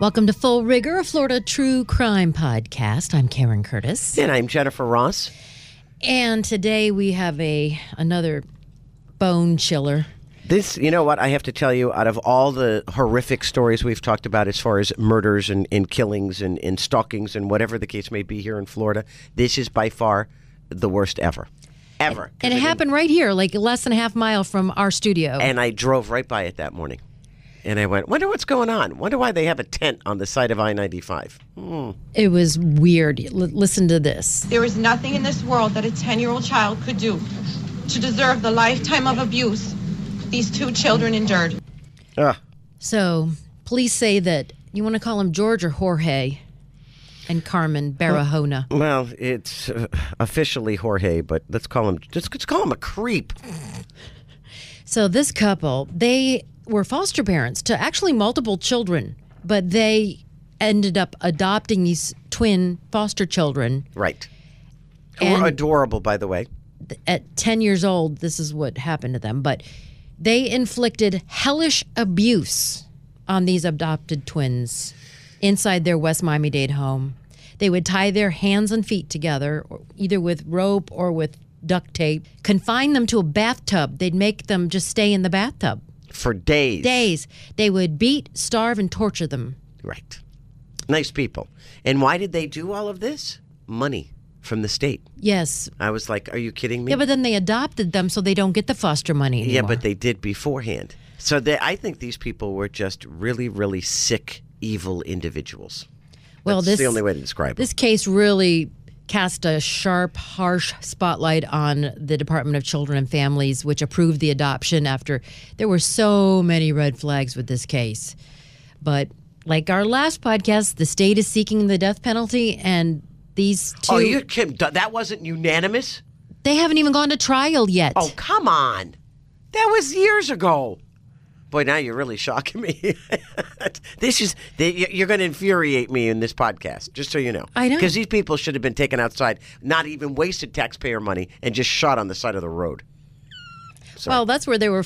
Welcome to Full Rigor, a Florida true crime podcast. I'm Karen Curtis. And I'm Jennifer Ross. And today we have another bone chiller. This, you know what, I have to tell you, out of all the horrific stories we've talked about as far as murders and killings and stalkings and whatever the case may be here in Florida, this is by far the worst ever. Ever. And it happened right here, like less than a half mile from our studio. And I drove right by it that morning. And I went, wonder what's going on. Wonder why they have a tent on the side of I-95. It was weird. Listen to this. There is nothing in this world that a 10-year-old child could do to deserve the lifetime of abuse these two children endured. So police say that, you want to call him George or Jorge, and Carmen Barahona. Well, it's officially Jorge, but let's call him, let's call him a creep. So this couple, they were foster parents to actually multiple children, but they ended up adopting these twin foster children. Right. Who were adorable, by the way. At 10 years old, this is what happened to them, but they inflicted hellish abuse on these adopted twins inside their West Miami-Dade home. They would tie their hands and feet together, either with rope or with duct tape, confine them to a bathtub. They'd make them just stay in the bathtub. For days. Days. They would beat, starve, and torture them. Right. Nice people. And why did they do all of this? Money. From the state. Yes. I was like, are you kidding me? Yeah, but then they adopted them so they don't get the foster money anymore. Yeah, but they did beforehand. So I think these people were just really, really sick, evil individuals. Well, that's the only way to describe it. This case really cast a sharp, harsh spotlight on the Department of Children and Families, which approved the adoption after there were so many red flags with this case. But like our last podcast, the state is seeking the death penalty, and these two... Oh, you're kidding. That wasn't unanimous? They haven't even gone to trial yet. Oh, come on. That was years ago. Boy, now you're really shocking me. You're going to infuriate me in this podcast, just so you know. I know. Because these people should have been taken outside, not even wasted taxpayer money, and just shot on the side of the road. Sorry. Well, that's where they were,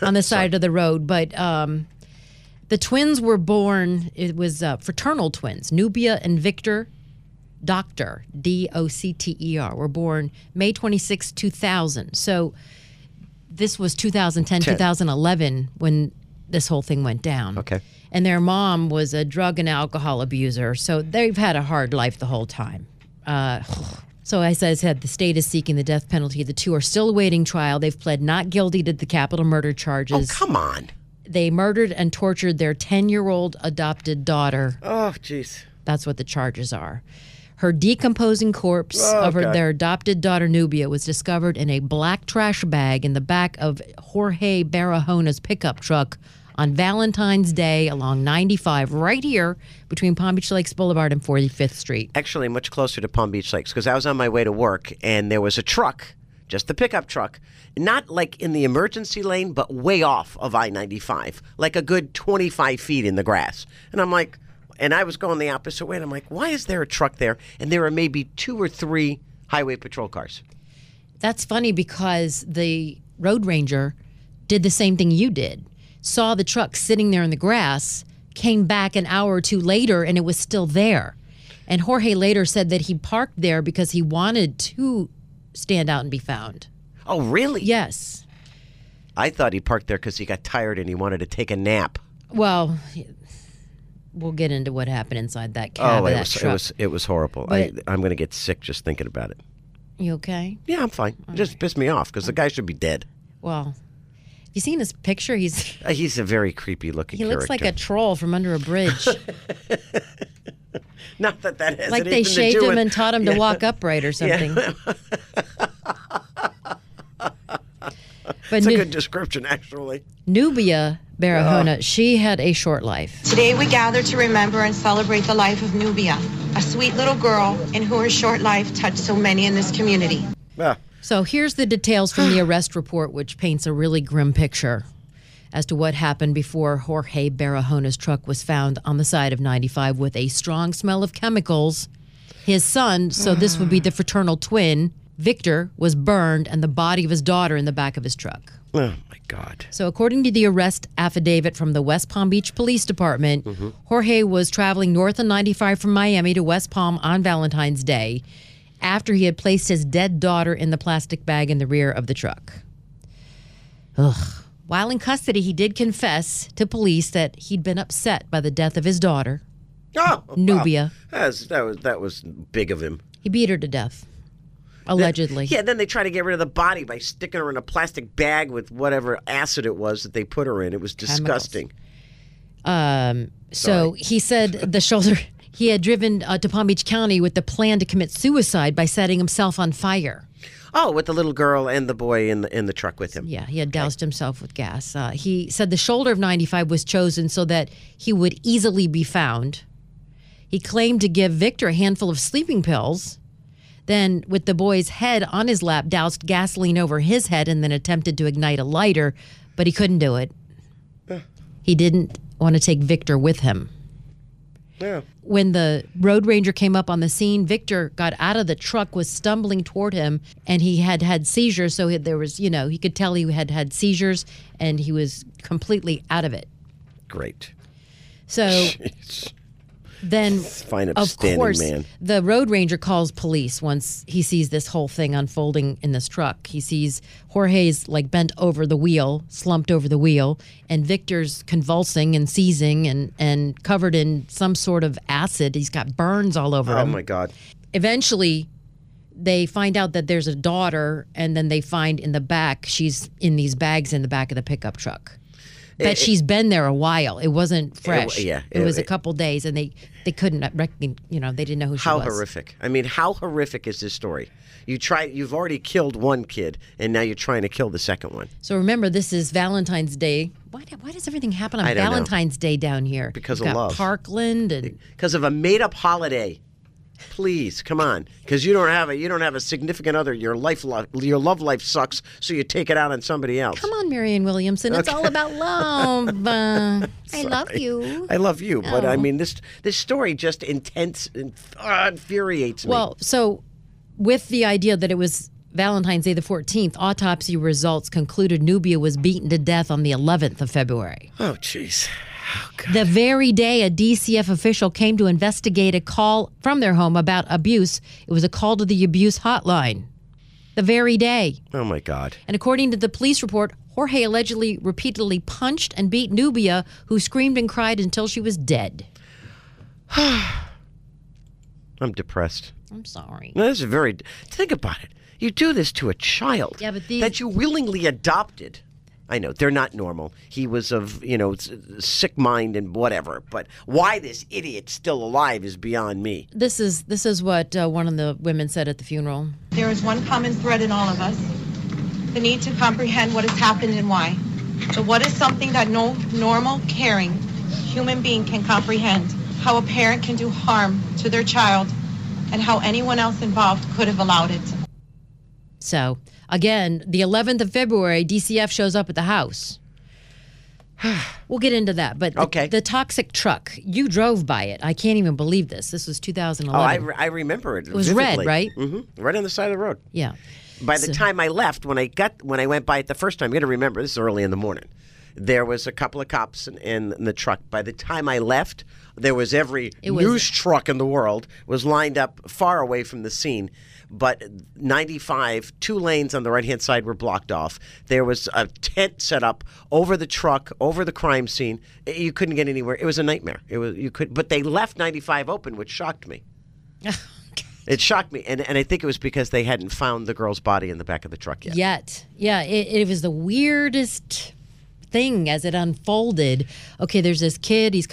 on the side of the road, but... the twins were born, it was fraternal twins, Nubia and Victor Doctor, D-O-C-T-E-R, were born May 26, 2000. So this was 2010, 2011 when this whole thing went down. Okay. And their mom was a drug and alcohol abuser, so they've had a hard life the whole time. So as I said, the state is seeking the death penalty. The two are still awaiting trial. They've pled not guilty to the capital murder charges. Oh, come on. They murdered and tortured their 10-year-old adopted daughter. Oh, jeez. That's what the charges are. Her decomposing corpse of their adopted daughter, Nubia, was discovered in a black trash bag in the back of Jorge Barahona's pickup truck on Valentine's Day along 95, right here between Palm Beach Lakes Boulevard and 45th Street. Actually, much closer to Palm Beach Lakes, because I was on my way to work, and there was a truck, just the pickup truck, not like in the emergency lane, but way off of I-95, like a good 25 feet in the grass. And I'm like, and I was going the opposite way, and I'm like, why is there a truck there? And there are maybe 2 or 3 highway patrol cars. That's funny because the road ranger did the same thing you did, saw the truck sitting there in the grass, came back an hour or two later, and it was still there. And Jorge later said that he parked there because he wanted to stand out and be found. Oh, really? Yes. I thought he parked there because he got tired and he wanted to take a nap. Well, we'll get into what happened inside that cab. Oh, it was horrible. I'm going to get sick just thinking about it. You okay? Yeah, I'm fine. All just right. Pissed me off because the guy should be dead. Well, have you seen his picture? He's a very creepy looking character. He looks like a troll from under a bridge. Not that that has anything to do with... Like they shaved him and taught him to walk upright or something. Yeah. It's a good description, actually. Nubia Barahona, she had a short life. Today we gather to remember and celebrate the life of Nubia, a sweet little girl in who her short life touched so many in this community. So here's the details from the arrest report, which paints a really grim picture as to what happened before Jorge Barahona's truck was found on the side of 95 with a strong smell of chemicals. His son, so this would be the fraternal twin, Victor, was burned and the body of his daughter in the back of his truck. Oh, my God. So according to the arrest affidavit from the West Palm Beach Police Department, Jorge was traveling north on 95 from Miami to West Palm on Valentine's Day after he had placed his dead daughter in the plastic bag in the rear of the truck. Ugh. While in custody, he did confess to police that he'd been upset by the death of his daughter, Nubia. Wow. That was big of him. He beat her to death. Allegedly. Then, then they try to get rid of the body by sticking her in a plastic bag with whatever acid it was that they put her in. It was disgusting. So he said the shoulder he had driven to Palm Beach County with the plan to commit suicide by setting himself on fire. Oh, with the little girl and the boy in the truck with him. Yeah, he had doused himself with gas. He said the shoulder of 95 was chosen so that he would easily be found. He claimed to give Victor a handful of sleeping pills. Then, with the boy's head on his lap, doused gasoline over his head and then attempted to ignite a lighter, but he couldn't do it. Yeah. He didn't want to take Victor with him. Yeah. When the road ranger came up on the scene, Victor got out of the truck, was stumbling toward him, and he had had seizures. So there was, he could tell he had had seizures, and he was completely out of it. Great. So... Jeez. Then, of course, the road ranger calls police once he sees this whole thing unfolding in this truck. He sees Jorge's, bent over the wheel, slumped over the wheel, and Victor's convulsing and seizing and covered in some sort of acid. He's got burns all over him. Oh, my God. Eventually, they find out that there's a daughter, and then they find in the back, she's in these bags in the back of the pickup truck. But she's been there a while. It wasn't fresh. It was a couple days, and they couldn't recognize. They didn't know who she was. How horrific! I mean, how horrific is this story? You've already killed one kid, and now you're trying to kill the second one. So remember, this is Valentine's Day. Why does everything happen on Valentine's Day down here? Because of love, Parkland, and because of a made-up holiday. Please, come on, because you don't have a significant other. Your love life sucks, so you take it out on somebody else. Come on, Marianne Williamson, it's all about love. I love you, but I mean this story just infuriates me. Well, so with the idea that it was Valentine's Day the 14th, autopsy results concluded Nubia was beaten to death on the 11th of February. Oh, jeez. Oh, the very day a DCF official came to investigate a call from their home about abuse. It was a call to the abuse hotline. The very day. Oh, my God. And according to the police report, Jorge allegedly repeatedly punched and beat Nubia, who screamed and cried until she was dead. I'm depressed. I'm sorry. No, this is think about it. You do this to a child that you willingly adopted. I know, they're not normal. He was of, sick mind and whatever. But why this idiot's still alive is beyond me. This is what one of the women said at the funeral. There is one common thread in all of us, the need to comprehend what has happened and why. But what is something that no normal, caring human being can comprehend? How a parent can do harm to their child and how anyone else involved could have allowed it. So... Again, the 11th of February, DCF shows up at the house. We'll get into that. But the toxic truck, you drove by it. I can't even believe this. This was 2011. Oh, I remember it. It was vividly red, right? Mm-hmm. Right on the side of the road. Yeah. By the time I left, when I went by it the first time, you got to remember, this is early in the morning. There was a couple of cops in the truck. By the time I left, there was news truck in the world was lined up far away from the scene. But 95, two lanes on the right-hand side were blocked off. There was a tent set up over the truck, over the crime scene. You couldn't get anywhere. It was a nightmare. But they left 95 open, which shocked me. It shocked me, and I think it was because they hadn't found the girl's body in the back of the truck yet. Yeah, it was the weirdest thing as it unfolded. Okay, there's this kid, he's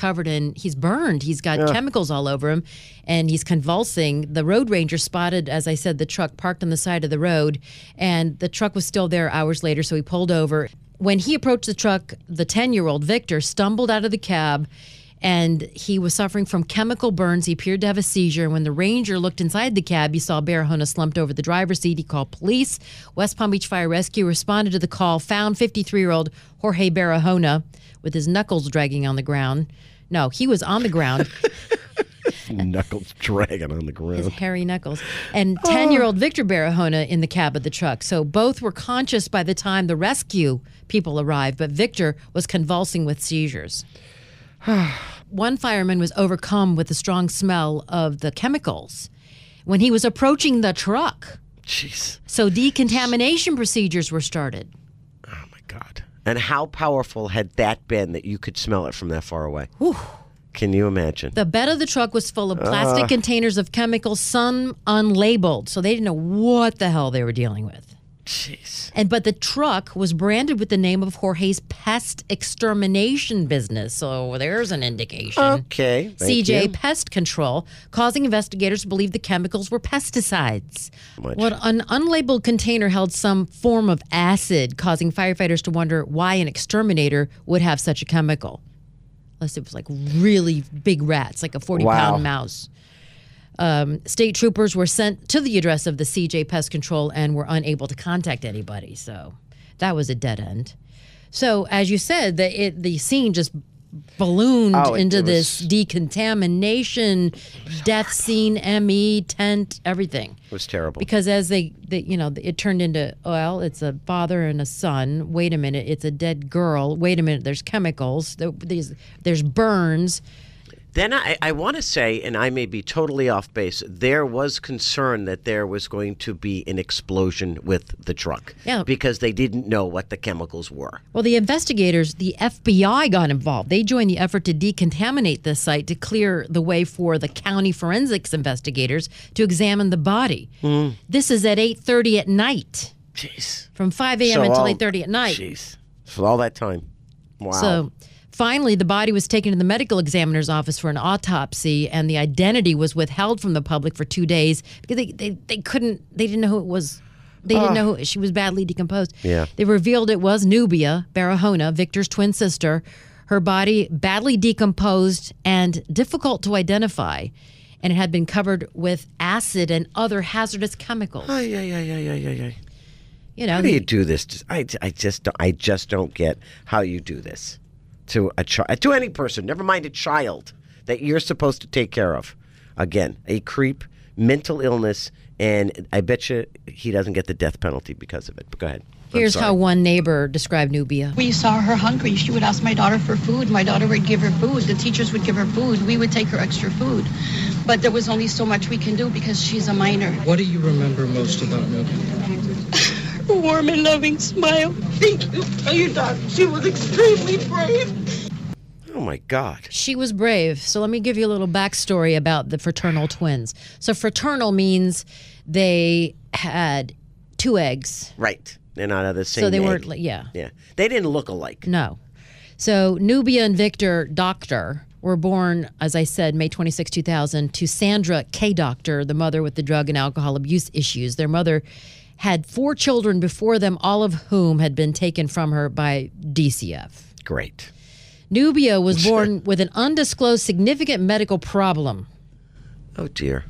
burned, he's got chemicals all over him, and he's convulsing. The road ranger spotted, as I said, the truck parked on the side of the road, and the truck was still there hours later, so he pulled over. When he approached the truck, the 10-year-old Victor stumbled out of the cab, and he was suffering from chemical burns. He appeared to have a seizure. And when the ranger looked inside the cab, he saw Barahona slumped over the driver's seat. He called police. West Palm Beach Fire Rescue responded to the call, found 53-year-old Jorge Barahona with his knuckles dragging on the ground. No, he was on the ground. knuckles dragging on the ground. His hairy knuckles. And 10-year-old Victor Barahona in the cab of the truck. So both were conscious by the time the rescue people arrived, but Victor was convulsing with seizures. One fireman was overcome with the strong smell of the chemicals when he was approaching the truck. Jeez. So decontamination procedures were started. Oh, my God. And how powerful had that been that you could smell it from that far away? Whew. Can you imagine? The bed of the truck was full of plastic containers of chemicals, some unlabeled, so they didn't know what the hell they were dealing with. Jeez. But the truck was branded with the name of Jorge's pest extermination business, so there's an indication. Okay. C.J. Pest Control, causing investigators to believe the chemicals were pesticides. Well, an unlabeled container held some form of acid, causing firefighters to wonder why an exterminator would have such a chemical. Unless it was like really big rats, like a 40-pound mouse. State troopers were sent to the address of the CJ Pest Control and were unable to contact anybody. So that was a dead end. So as you said, the scene just ballooned into this decontamination, death scene, ME, tent, everything. It was terrible. Because as they you know, it turned into, well, it's a father and a son. Wait a minute, it's a dead girl. Wait a minute, there's chemicals. There's burns. Then I want to say, and I may be totally off base, there was concern that there was going to be an explosion with the truck. Yeah. Because they didn't know what the chemicals were. Well, the investigators, the FBI got involved. They joined the effort to decontaminate the site to clear the way for the county forensics investigators to examine the body. Mm. This is at 8:30 at night. Jeez. From 5 a.m. until 8:30 at night. Jeez. So all that time. Wow. So finally, the body was taken to the medical examiner's office for an autopsy, and the identity was withheld from the public for 2 days because they didn't know who it was. They didn't know she was badly decomposed. Yeah. They revealed it was Nubia Barahona, Victor's twin sister, her body badly decomposed and difficult to identify, and it had been covered with acid and other hazardous chemicals. You know, how do you do this? I just don't get how you do this. To a child, to any person, never mind a child that you're supposed to take care of. Again, a creep, mental illness, and I bet you he doesn't get the death penalty because of it. But go ahead. Here's how one neighbor described Nubia. We saw her hungry. She would ask my daughter for food. My daughter would give her food. The teachers would give her food. We would take her extra food. But there was only so much we can do because she's a minor. What do you remember most about Nubia? A warm and loving smile. Thank you for your daughter. She was extremely brave. Oh, my God. She was brave. So let me give you a little backstory about the fraternal twins. So fraternal means they had two eggs. Right. They're not of the same egg. Weren't, yeah. Yeah. They didn't look alike. No. So Nubia and Victor Doctor were born, as I said, May 26, 2000, to Sandra Kay Doctor, the mother with the drug and alcohol abuse issues. Their mother had 4 children before them, all of whom had been taken from her by DCF. Great. Nubia was born with an undisclosed significant medical problem. Oh, dear.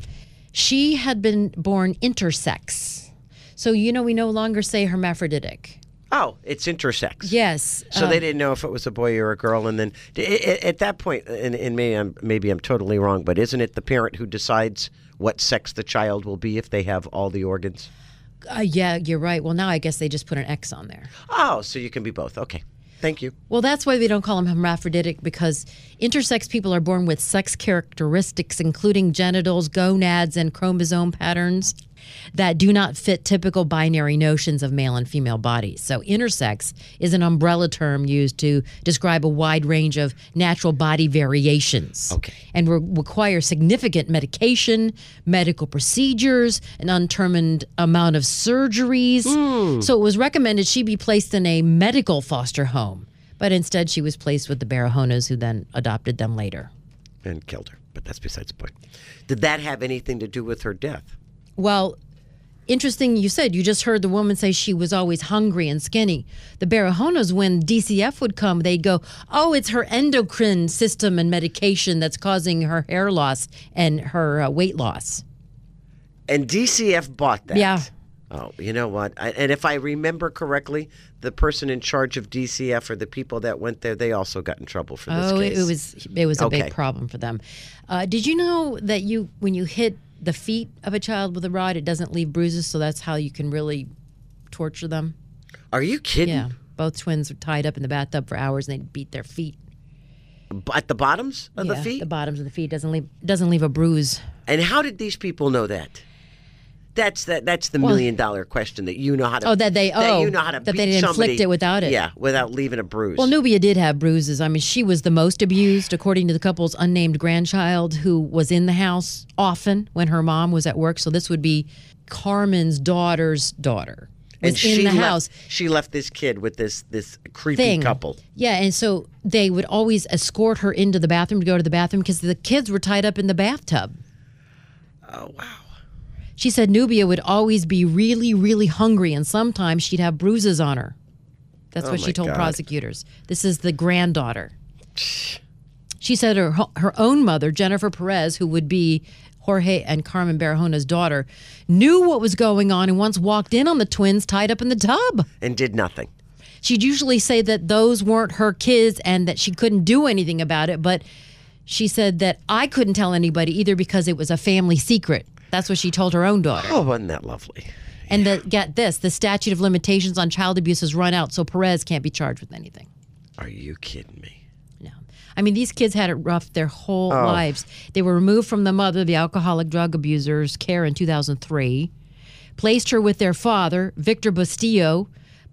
She had been born intersex. So, you know, we no longer say hermaphroditic. Oh, it's intersex. Yes. So they didn't know if it was a boy or a girl. And then at that point, and maybe I'm totally wrong, but isn't it the parent who decides what sex the child will be if they have all the organs? Yeah, you're right. Well, now I guess they just put an X on there. Oh, so you can be both. Okay. Thank you. Well, that's why they don't call them hermaphroditic, because intersex people are born with sex characteristics, including genitals, gonads, and chromosome patterns that do not fit typical binary notions of male and female bodies. So intersex is an umbrella term used to describe a wide range of natural body variations. Okay. And require significant medication, medical procedures, an undetermined amount of surgeries. Mm. So it was recommended she be placed in a medical foster home. But instead she was placed with the Barahonas, who then adopted them later. And killed her. But that's besides the point. Did that have anything to do with her death? Well, interesting you said. You just heard the woman say she was always hungry and skinny. The Barahonas, when DCF would come, they'd go, oh, it's her endocrine system and medication that's causing her hair loss and her weight loss. And DCF bought that. Yeah. Oh, you know what? And if I remember correctly, the person in charge of DCF or the people that went there, they also got in trouble for this case. Oh, it was a big problem for them. Did you know that when you hit the feet of a child with a rod, it doesn't leave bruises, so that's how you can really torture them? Are you kidding? Yeah. Both twins were tied up in the bathtub for hours, and they beat their feet. At the bottoms of the feet? The bottoms of the feet. Doesn't leave a bruise. And how did these people know that? That's the million-dollar question, that you know how to. Oh, that they didn't inflict it without it. Yeah, without leaving a bruise. Well, Nubia did have bruises. I mean, she was the most abused, according to the couple's unnamed grandchild, who was in the house often when her mom was at work. So this would be Carmen's daughter's daughter. And she left the house. She left this kid with this creepy couple. Yeah, and so they would always escort her into the bathroom to go to the bathroom because the kids were tied up in the bathtub. Oh, wow. She said Nubia would always be really, really hungry, and sometimes she'd have bruises on her. That's what she told prosecutors. This is the granddaughter. She said her own mother, Jennifer Perez, who would be Jorge and Carmen Barahona's daughter, knew what was going on and once walked in on the twins tied up in the tub. And did nothing. She'd usually say that those weren't her kids and that she couldn't do anything about it, but she said that I couldn't tell anybody either because it was a family secret. That's what she told her own daughter. Oh, wasn't that lovely? And get this, the statute of limitations on child abuse has run out, so Perez can't be charged with anything. Are you kidding me? No. I mean, these kids had it rough their whole lives. They were removed from the mother, the alcoholic drug abuser's care in 2003, placed her with their father, Victor Bustillo,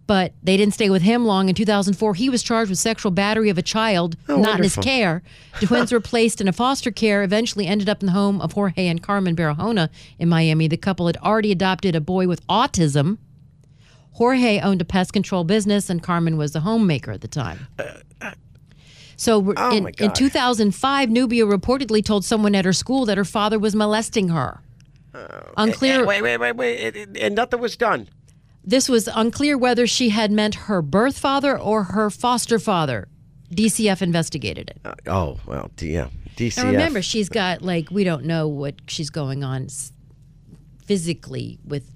but they didn't stay with him long. In 2004, he was charged with sexual battery of a child not in his care. The twins were placed in a foster care, eventually ended up in the home of Jorge and Carmen Barahona in Miami. The couple had already adopted a boy with autism. Jorge owned a pest control business, and Carmen was the homemaker at the time. In 2005, Nubia reportedly told someone at her school that her father was molesting her. Unclear. Wait. And nothing was done. This was unclear whether she had meant her birth father or her foster father. DCF investigated it. DCF. Now remember, she's got, we don't know what she's going on physically with,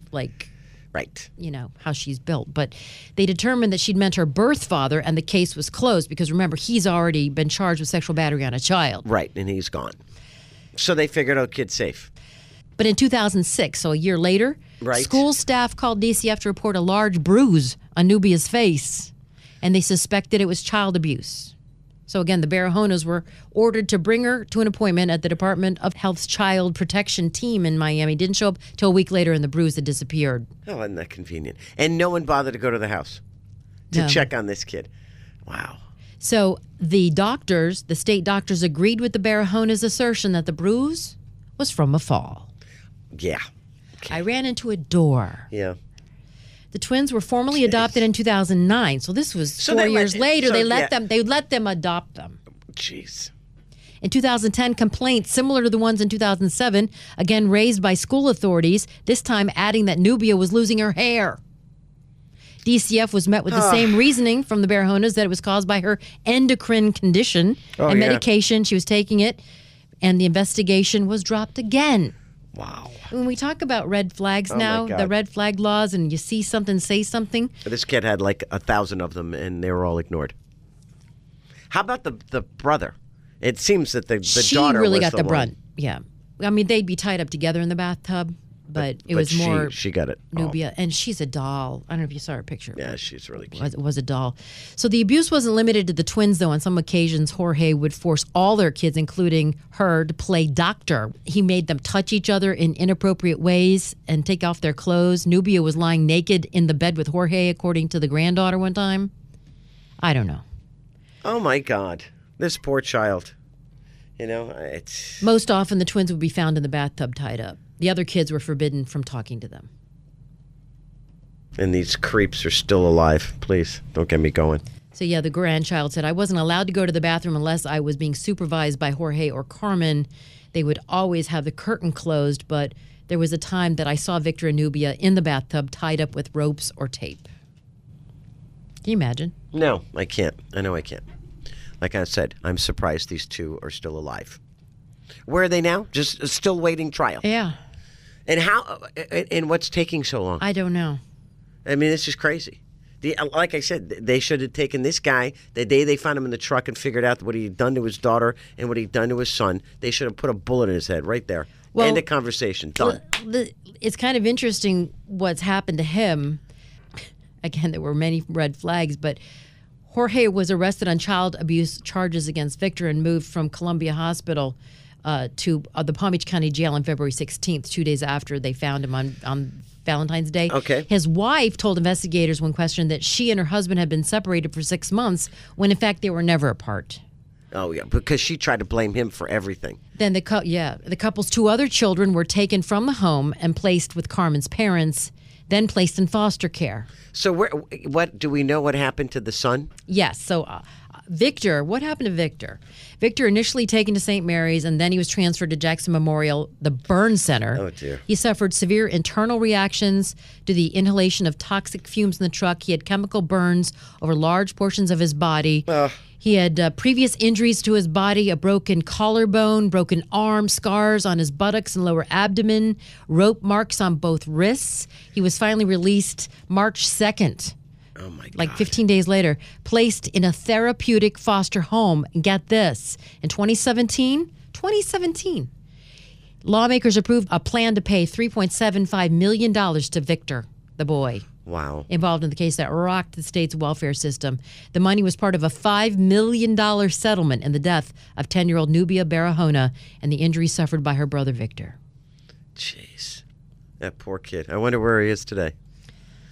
right. You know, how she's built. But they determined that she'd meant her birth father, and the case was closed because, remember, he's already been charged with sexual battery on a child. Right, and he's gone. So they figured, kid's safe. But in 2006, so a year later, school staff called DCF to report a large bruise on Nubia's face, and they suspected it was child abuse. So again, the Barahonas were ordered to bring her to an appointment at the Department of Health's Child Protection Team in Miami. Didn't show up till a week later, and the bruise had disappeared. Oh, isn't that convenient? And no one bothered to go to the house to check on this kid. Wow. So the state doctors agreed with the Barahonas' assertion that the bruise was from a fall. Yeah. Okay. I ran into a door. Yeah. The twins were formally adopted in 2009, so this was 4 years later. They let them adopt them. Jeez. In 2010, complaints similar to the ones in 2007, again raised by school authorities, this time adding that Nubia was losing her hair. DCF was met with the same reasoning from the Barahonas, that it was caused by her endocrine condition and medication. She was taking it, and the investigation was dropped again. Wow. When we talk about red flags now, the red flag laws, and you see something, say something. This kid had 1,000 of them, and they were all ignored. How about the brother? It seems that the daughter really got the brunt. Yeah. I mean, they'd be tied up together in the bathtub, but was more she got it. Nubia, and she's a doll. I don't know if you saw her picture. Yeah, she's really cute. Was a doll. So the abuse wasn't limited to the twins, though. On some occasions, Jorge would force all their kids, including her, to play doctor. He made them touch each other in inappropriate ways and take off their clothes. Nubia was lying naked in the bed with Jorge, according to the granddaughter one time. I don't know. Oh, my God. This poor child. You know, it's... Most often, the twins would be found in the bathtub tied up. The other kids were forbidden from talking to them. And these creeps are still alive. Please, don't get me going. So, the grandchild said, I wasn't allowed to go to the bathroom unless I was being supervised by Jorge or Carmen. They would always have the curtain closed, but there was a time that I saw Victor and Nubia in the bathtub tied up with ropes or tape. Can you imagine? No, I can't. I know I can't. Like I said, I'm surprised these two are still alive. Where are they now? Just still waiting trial. Yeah. And how? And what's taking so long? I don't know. I mean, it's just crazy. Like I said, they should have taken this guy the day they found him in the truck and figured out what he had done to his daughter and what he had done to his son. They should have put a bullet in his head right there. Well, end of conversation. Done. It's kind of interesting what's happened to him. Again, there were many red flags, but Jorge was arrested on child abuse charges against Victor and moved from Columbia Hospital to the Palm Beach County Jail on February 16th, 2 days after they found him on Valentine's Day. Okay. His wife told investigators when questioned that she and her husband had been separated for 6 months when, in fact, they were never apart. Oh, yeah, because she tried to blame him for everything. Then the couple's two other children were taken from the home and placed with Carmen's parents, then placed in foster care. So what do we know what happened to the son? Yes. So Victor, what happened to Victor? Victor initially taken to St. Mary's, and then he was transferred to Jackson Memorial, the burn center. Oh, dear. He suffered severe internal reactions due to the inhalation of toxic fumes in the truck. He had chemical burns over large portions of his body. He had previous injuries to his body, a broken collarbone, broken arm, scars on his buttocks and lower abdomen, rope marks on both wrists. He was finally released March 2nd, oh my God, like 15 days later, placed in a therapeutic foster home. And get this, in 2017, lawmakers approved a plan to pay $3.75 million to Victor, the boy. Wow. Involved in the case that rocked the state's welfare system. The money was part of a $5 million settlement in the death of 10-year-old Nubia Barahona and the injuries suffered by her brother Victor. Jeez. That poor kid. I wonder where he is today.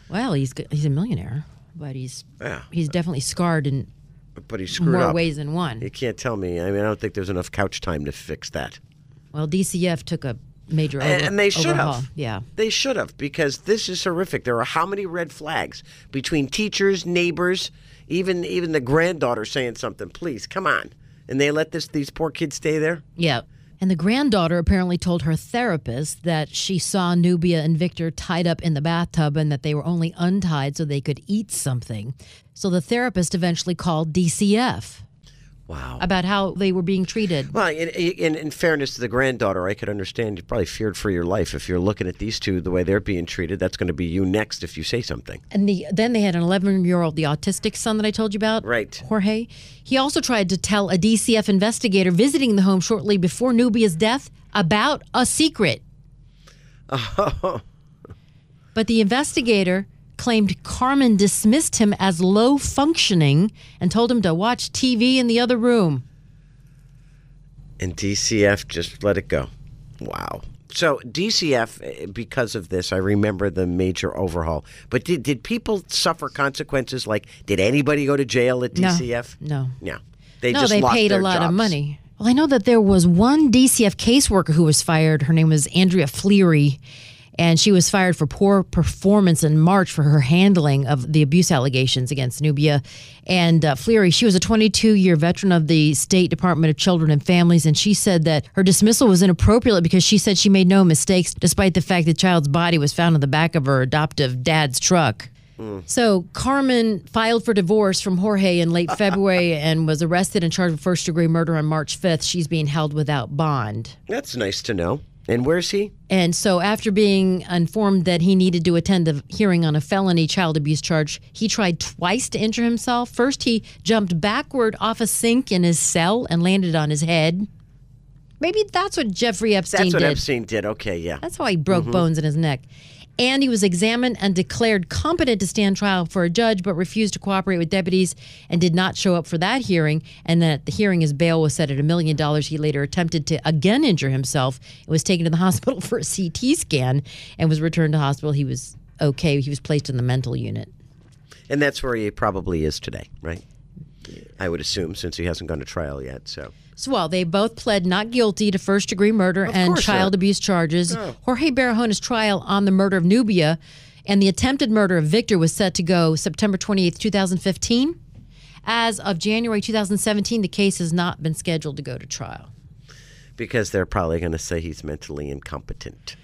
Well, he's a millionaire, but he's definitely scarred in more ways than one. You can't tell me. I mean, I don't think there's enough couch time to fix that. Well, DCF took a major overhaul. And they should have. Yeah. They should have, because this is horrific. There are how many red flags between teachers, neighbors, even the granddaughter saying something, please, come on. And they let these poor kids stay there? Yeah. And the granddaughter apparently told her therapist that she saw Nubia and Victor tied up in the bathtub and that they were only untied so they could eat something. So the therapist eventually called DCF. Wow. About how they were being treated. Well, in fairness to the granddaughter, I could understand you probably feared for your life. If you're looking at these two, the way they're being treated, that's going to be you next if you say something. And then they had an 11-year-old, the autistic son that I told you about, right? Jorge. He also tried to tell a DCF investigator visiting the home shortly before Nubia's death about a secret. Oh. But the investigator claimed Carmen dismissed him as low-functioning and told him to watch TV in the other room. And DCF just let it go. Wow. So DCF, because of this, I remember the major overhaul. But did people suffer consequences? Like, did anybody go to jail at DCF? No. They paid a lot of money. Well, I know that there was one DCF caseworker who was fired. Her name was Andrea Fleary. And she was fired for poor performance in March for her handling of the abuse allegations against Nubia. And Fleary, she was a 22-year veteran of the State Department of Children and Families, and she said that her dismissal was inappropriate because she said she made no mistakes despite the fact the child's body was found in the back of her adoptive dad's truck. So Carmen filed for divorce from Jorge in late February and was arrested and charged with first-degree murder on March 5th. She's being held without bond. That's nice to know. And where's he? And so after being informed that he needed to attend the hearing on a felony child abuse charge, he tried twice to injure himself. First, he jumped backward off a sink in his cell and landed on his head. Maybe that's what Jeffrey Epstein did. That's what Epstein did. Okay, yeah. That's how he broke bones in his neck. And he was examined and declared competent to stand trial for a judge, but refused to cooperate with deputies and did not show up for that hearing. And then at the hearing, his bail was set at $1 million. He later attempted to again injure himself and was taken to the hospital for a CT scan and was returned to hospital. He was okay. He was placed in the mental unit. And that's where he probably is today, right? I would assume, since he hasn't gone to trial yet, so. Well, they both pled not guilty to first-degree murder and child abuse charges. Oh. Jorge Barahona's trial on the murder of Nubia and the attempted murder of Victor was set to go September 28, 2015. As of January 2017, the case has not been scheduled to go to trial. Because they're probably going to say he's mentally incompetent.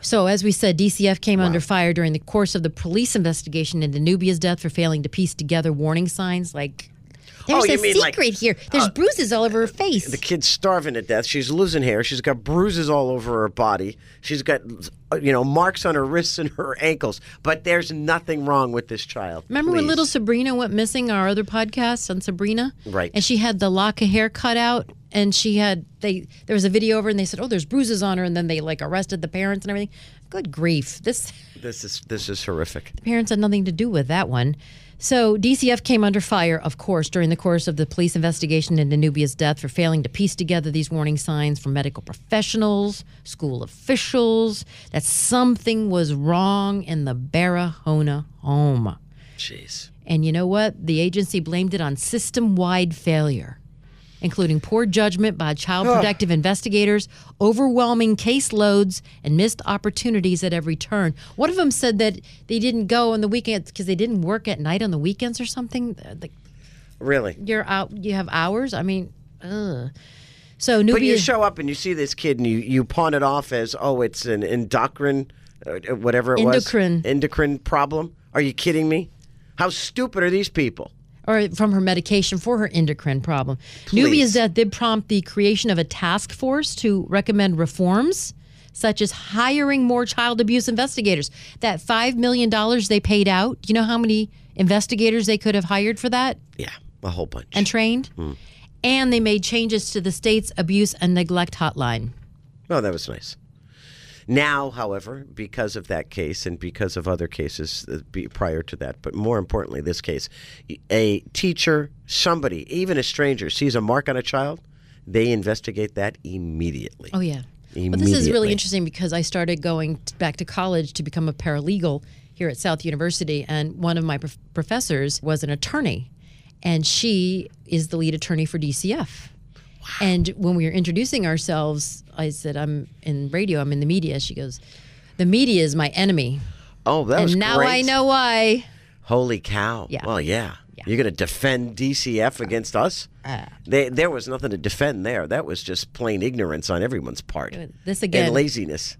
So, as we said, DCF came under fire during the course of the police investigation into Nubia's death for failing to piece together warning signs like There's a secret here. There's bruises all over her face. The kid's starving to death. She's losing hair. She's got bruises all over her body. She's got, you know, marks on her wrists and her ankles. But there's nothing wrong with this child. Remember when little Sabrina went missing, our other podcast on Sabrina? Right. And she had the lock of hair cut out. And she had, there was a video of her, and they said, oh, there's bruises on her, and then they, like, arrested the parents and everything. Good grief. This is horrific. The parents had nothing to do with that one. So DCF came under fire, of course, during the course of the police investigation into Nubia's death for failing to piece together these warning signs from medical professionals, school officials, that something was wrong in the Barahona home. Jeez. And you know what? The agency blamed it on system-wide failure, including poor judgment by child protective investigators, overwhelming caseloads, and missed opportunities at every turn. One of them said that they didn't go on the weekends because they didn't work at night on the weekends or something. Really? You're out. You have hours. I mean, ugh. So Nubia, but you show up and you see this kid and you pawn it off as, oh, it's an endocrine problem. Are you kidding me? How stupid are these people? Or from her medication for her endocrine problem. Nubia's death did prompt the creation of a task force to recommend reforms, such as hiring more child abuse investigators. That $5 million they paid out, do you know how many investigators they could have hired for that? Yeah, a whole bunch. And trained? Mm. And they made changes to the state's abuse and neglect hotline. Oh, that was nice. Now, however, because of that case and because of other cases prior to that, but more importantly, this case, a teacher, somebody, even a stranger, sees a mark on a child, they investigate that immediately. Oh, yeah. Immediately. Well, this is really interesting because I started going back to college to become a paralegal here at South University, and one of my professors was an attorney, and she is the lead attorney for DCF. And when we were introducing ourselves, I said, I'm in radio, I'm in the media. She goes, the media is my enemy. Oh, that was great. And now I know why. Holy cow. Yeah. Well, yeah. You're going to defend DCF against us? There was nothing to defend there. That was just plain ignorance on everyone's part. This again. And laziness.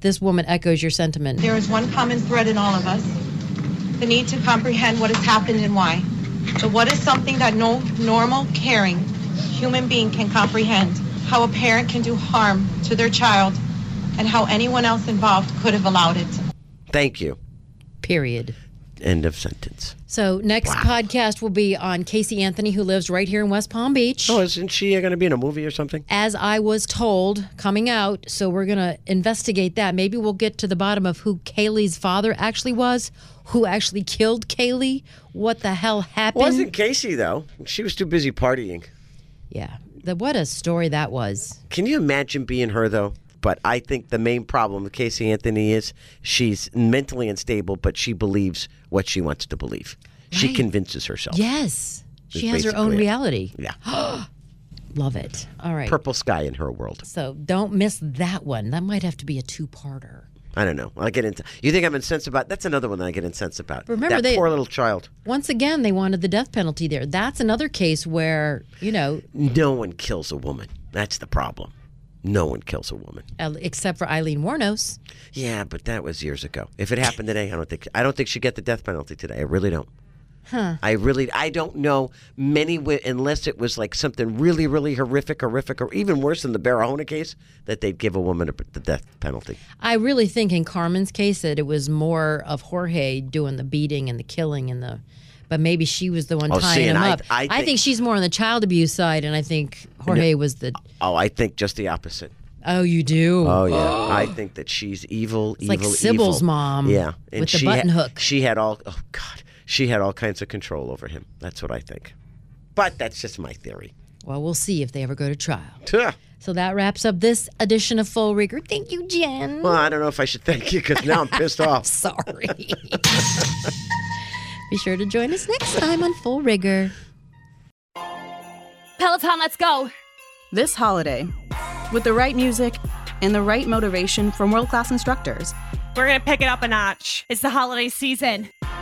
This woman echoes your sentiment. There is one common thread in all of us. The need to comprehend what has happened and why. But what is something that no normal, caring human being can comprehend? How a parent can do harm to their child, and how anyone else involved could have allowed it. Thank you. Period. End of sentence. So next podcast will be on Casey Anthony, who lives right here in West Palm Beach. Oh, isn't she going to be in a movie or something? As I was told, coming out. So we're going to investigate that. Maybe we'll get to the bottom of who Kaylee's father actually was, who actually killed Kaylee, what the hell happened. Wasn't Casey, though. She was too busy partying. Yeah. What a story that was. Can you imagine being her, though? But I think the main problem with Casey Anthony is she's mentally unstable, but she believes what she wants to believe. Right. She convinces herself. Yes. She has her own reality. Yeah. Love it. All right. Purple sky in her world. So don't miss that one. That might have to be a two-parter. I don't know. I get into. You think I'm incensed about? That's another one that I get incensed about. Remember that poor little child. Once again, they wanted the death penalty there. That's another case where, you know, no one kills a woman. That's the problem. No one kills a woman except for Eileen Wuornos. Yeah, but that was years ago. If it happened today, I don't think she'd get the death penalty today. I really don't. Huh. I don't know many, unless it was like something really, really horrific, or even worse than the Barahona case, that they'd give a woman the death penalty. I really think in Carmen's case that it was more of Jorge doing the beating and the killing and the, but maybe she was the one tying him up. I think she's more on the child abuse side, and I think Jorge was the. Oh, I think just the opposite. Oh, you do? Oh, yeah. Oh. I think that she's evil, it's evil, like Sybil's mom. Yeah, and with the button hook. She had all. Oh God. She had all kinds of control over him. That's what I think. But that's just my theory. Well, we'll see if they ever go to trial. So that wraps up this edition of Full Rigor. Thank you, Jen. Well, I don't know if I should thank you because now I'm pissed off. Sorry. Be sure to join us next time on Full Rigor. Peloton, let's go. This holiday, with the right music and the right motivation from world-class instructors, we're going to pick it up a notch. It's the holiday season.